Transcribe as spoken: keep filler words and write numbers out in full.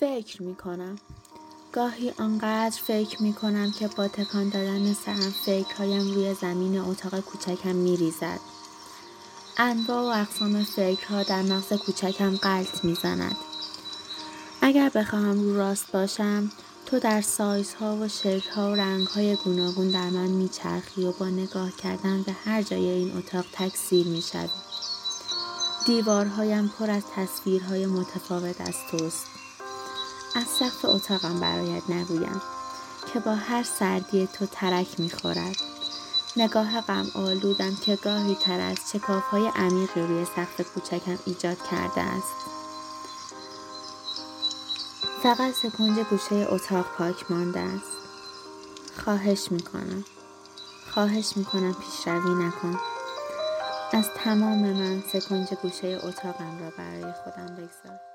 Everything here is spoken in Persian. فکر میکنم. گاهی آنقدر فکر میکنم که با تکان دادن سرم فکرهایم روی زمین اتاق کوچکم میریزد. انواع و اقسام فکرها در مغز کوچکم غلط میزند. اگر بخواهم رو راست باشم، تو در سایزها و شکلها و رنگهای گوناگون در من میچرخی و با نگاه کردن به هر جای این اتاق تکثیر میشوی. دیوارهایم پر از تصویرهای متفاوت از توست. از سقف اتاقم برایت نگویم که با هر سردی تو ترک میخورد. نگاه غم آلودم که گاهی تر از چکافهای عمیقی روی سقف کوچکم ایجاد کرده است. فقط سکنج گوشه اتاق پاک مانده است. خواهش میکنم. خواهش میکنم پیش روی نکن. از تمام من سکنج گوشه اتاقم را برای خودم بگذار.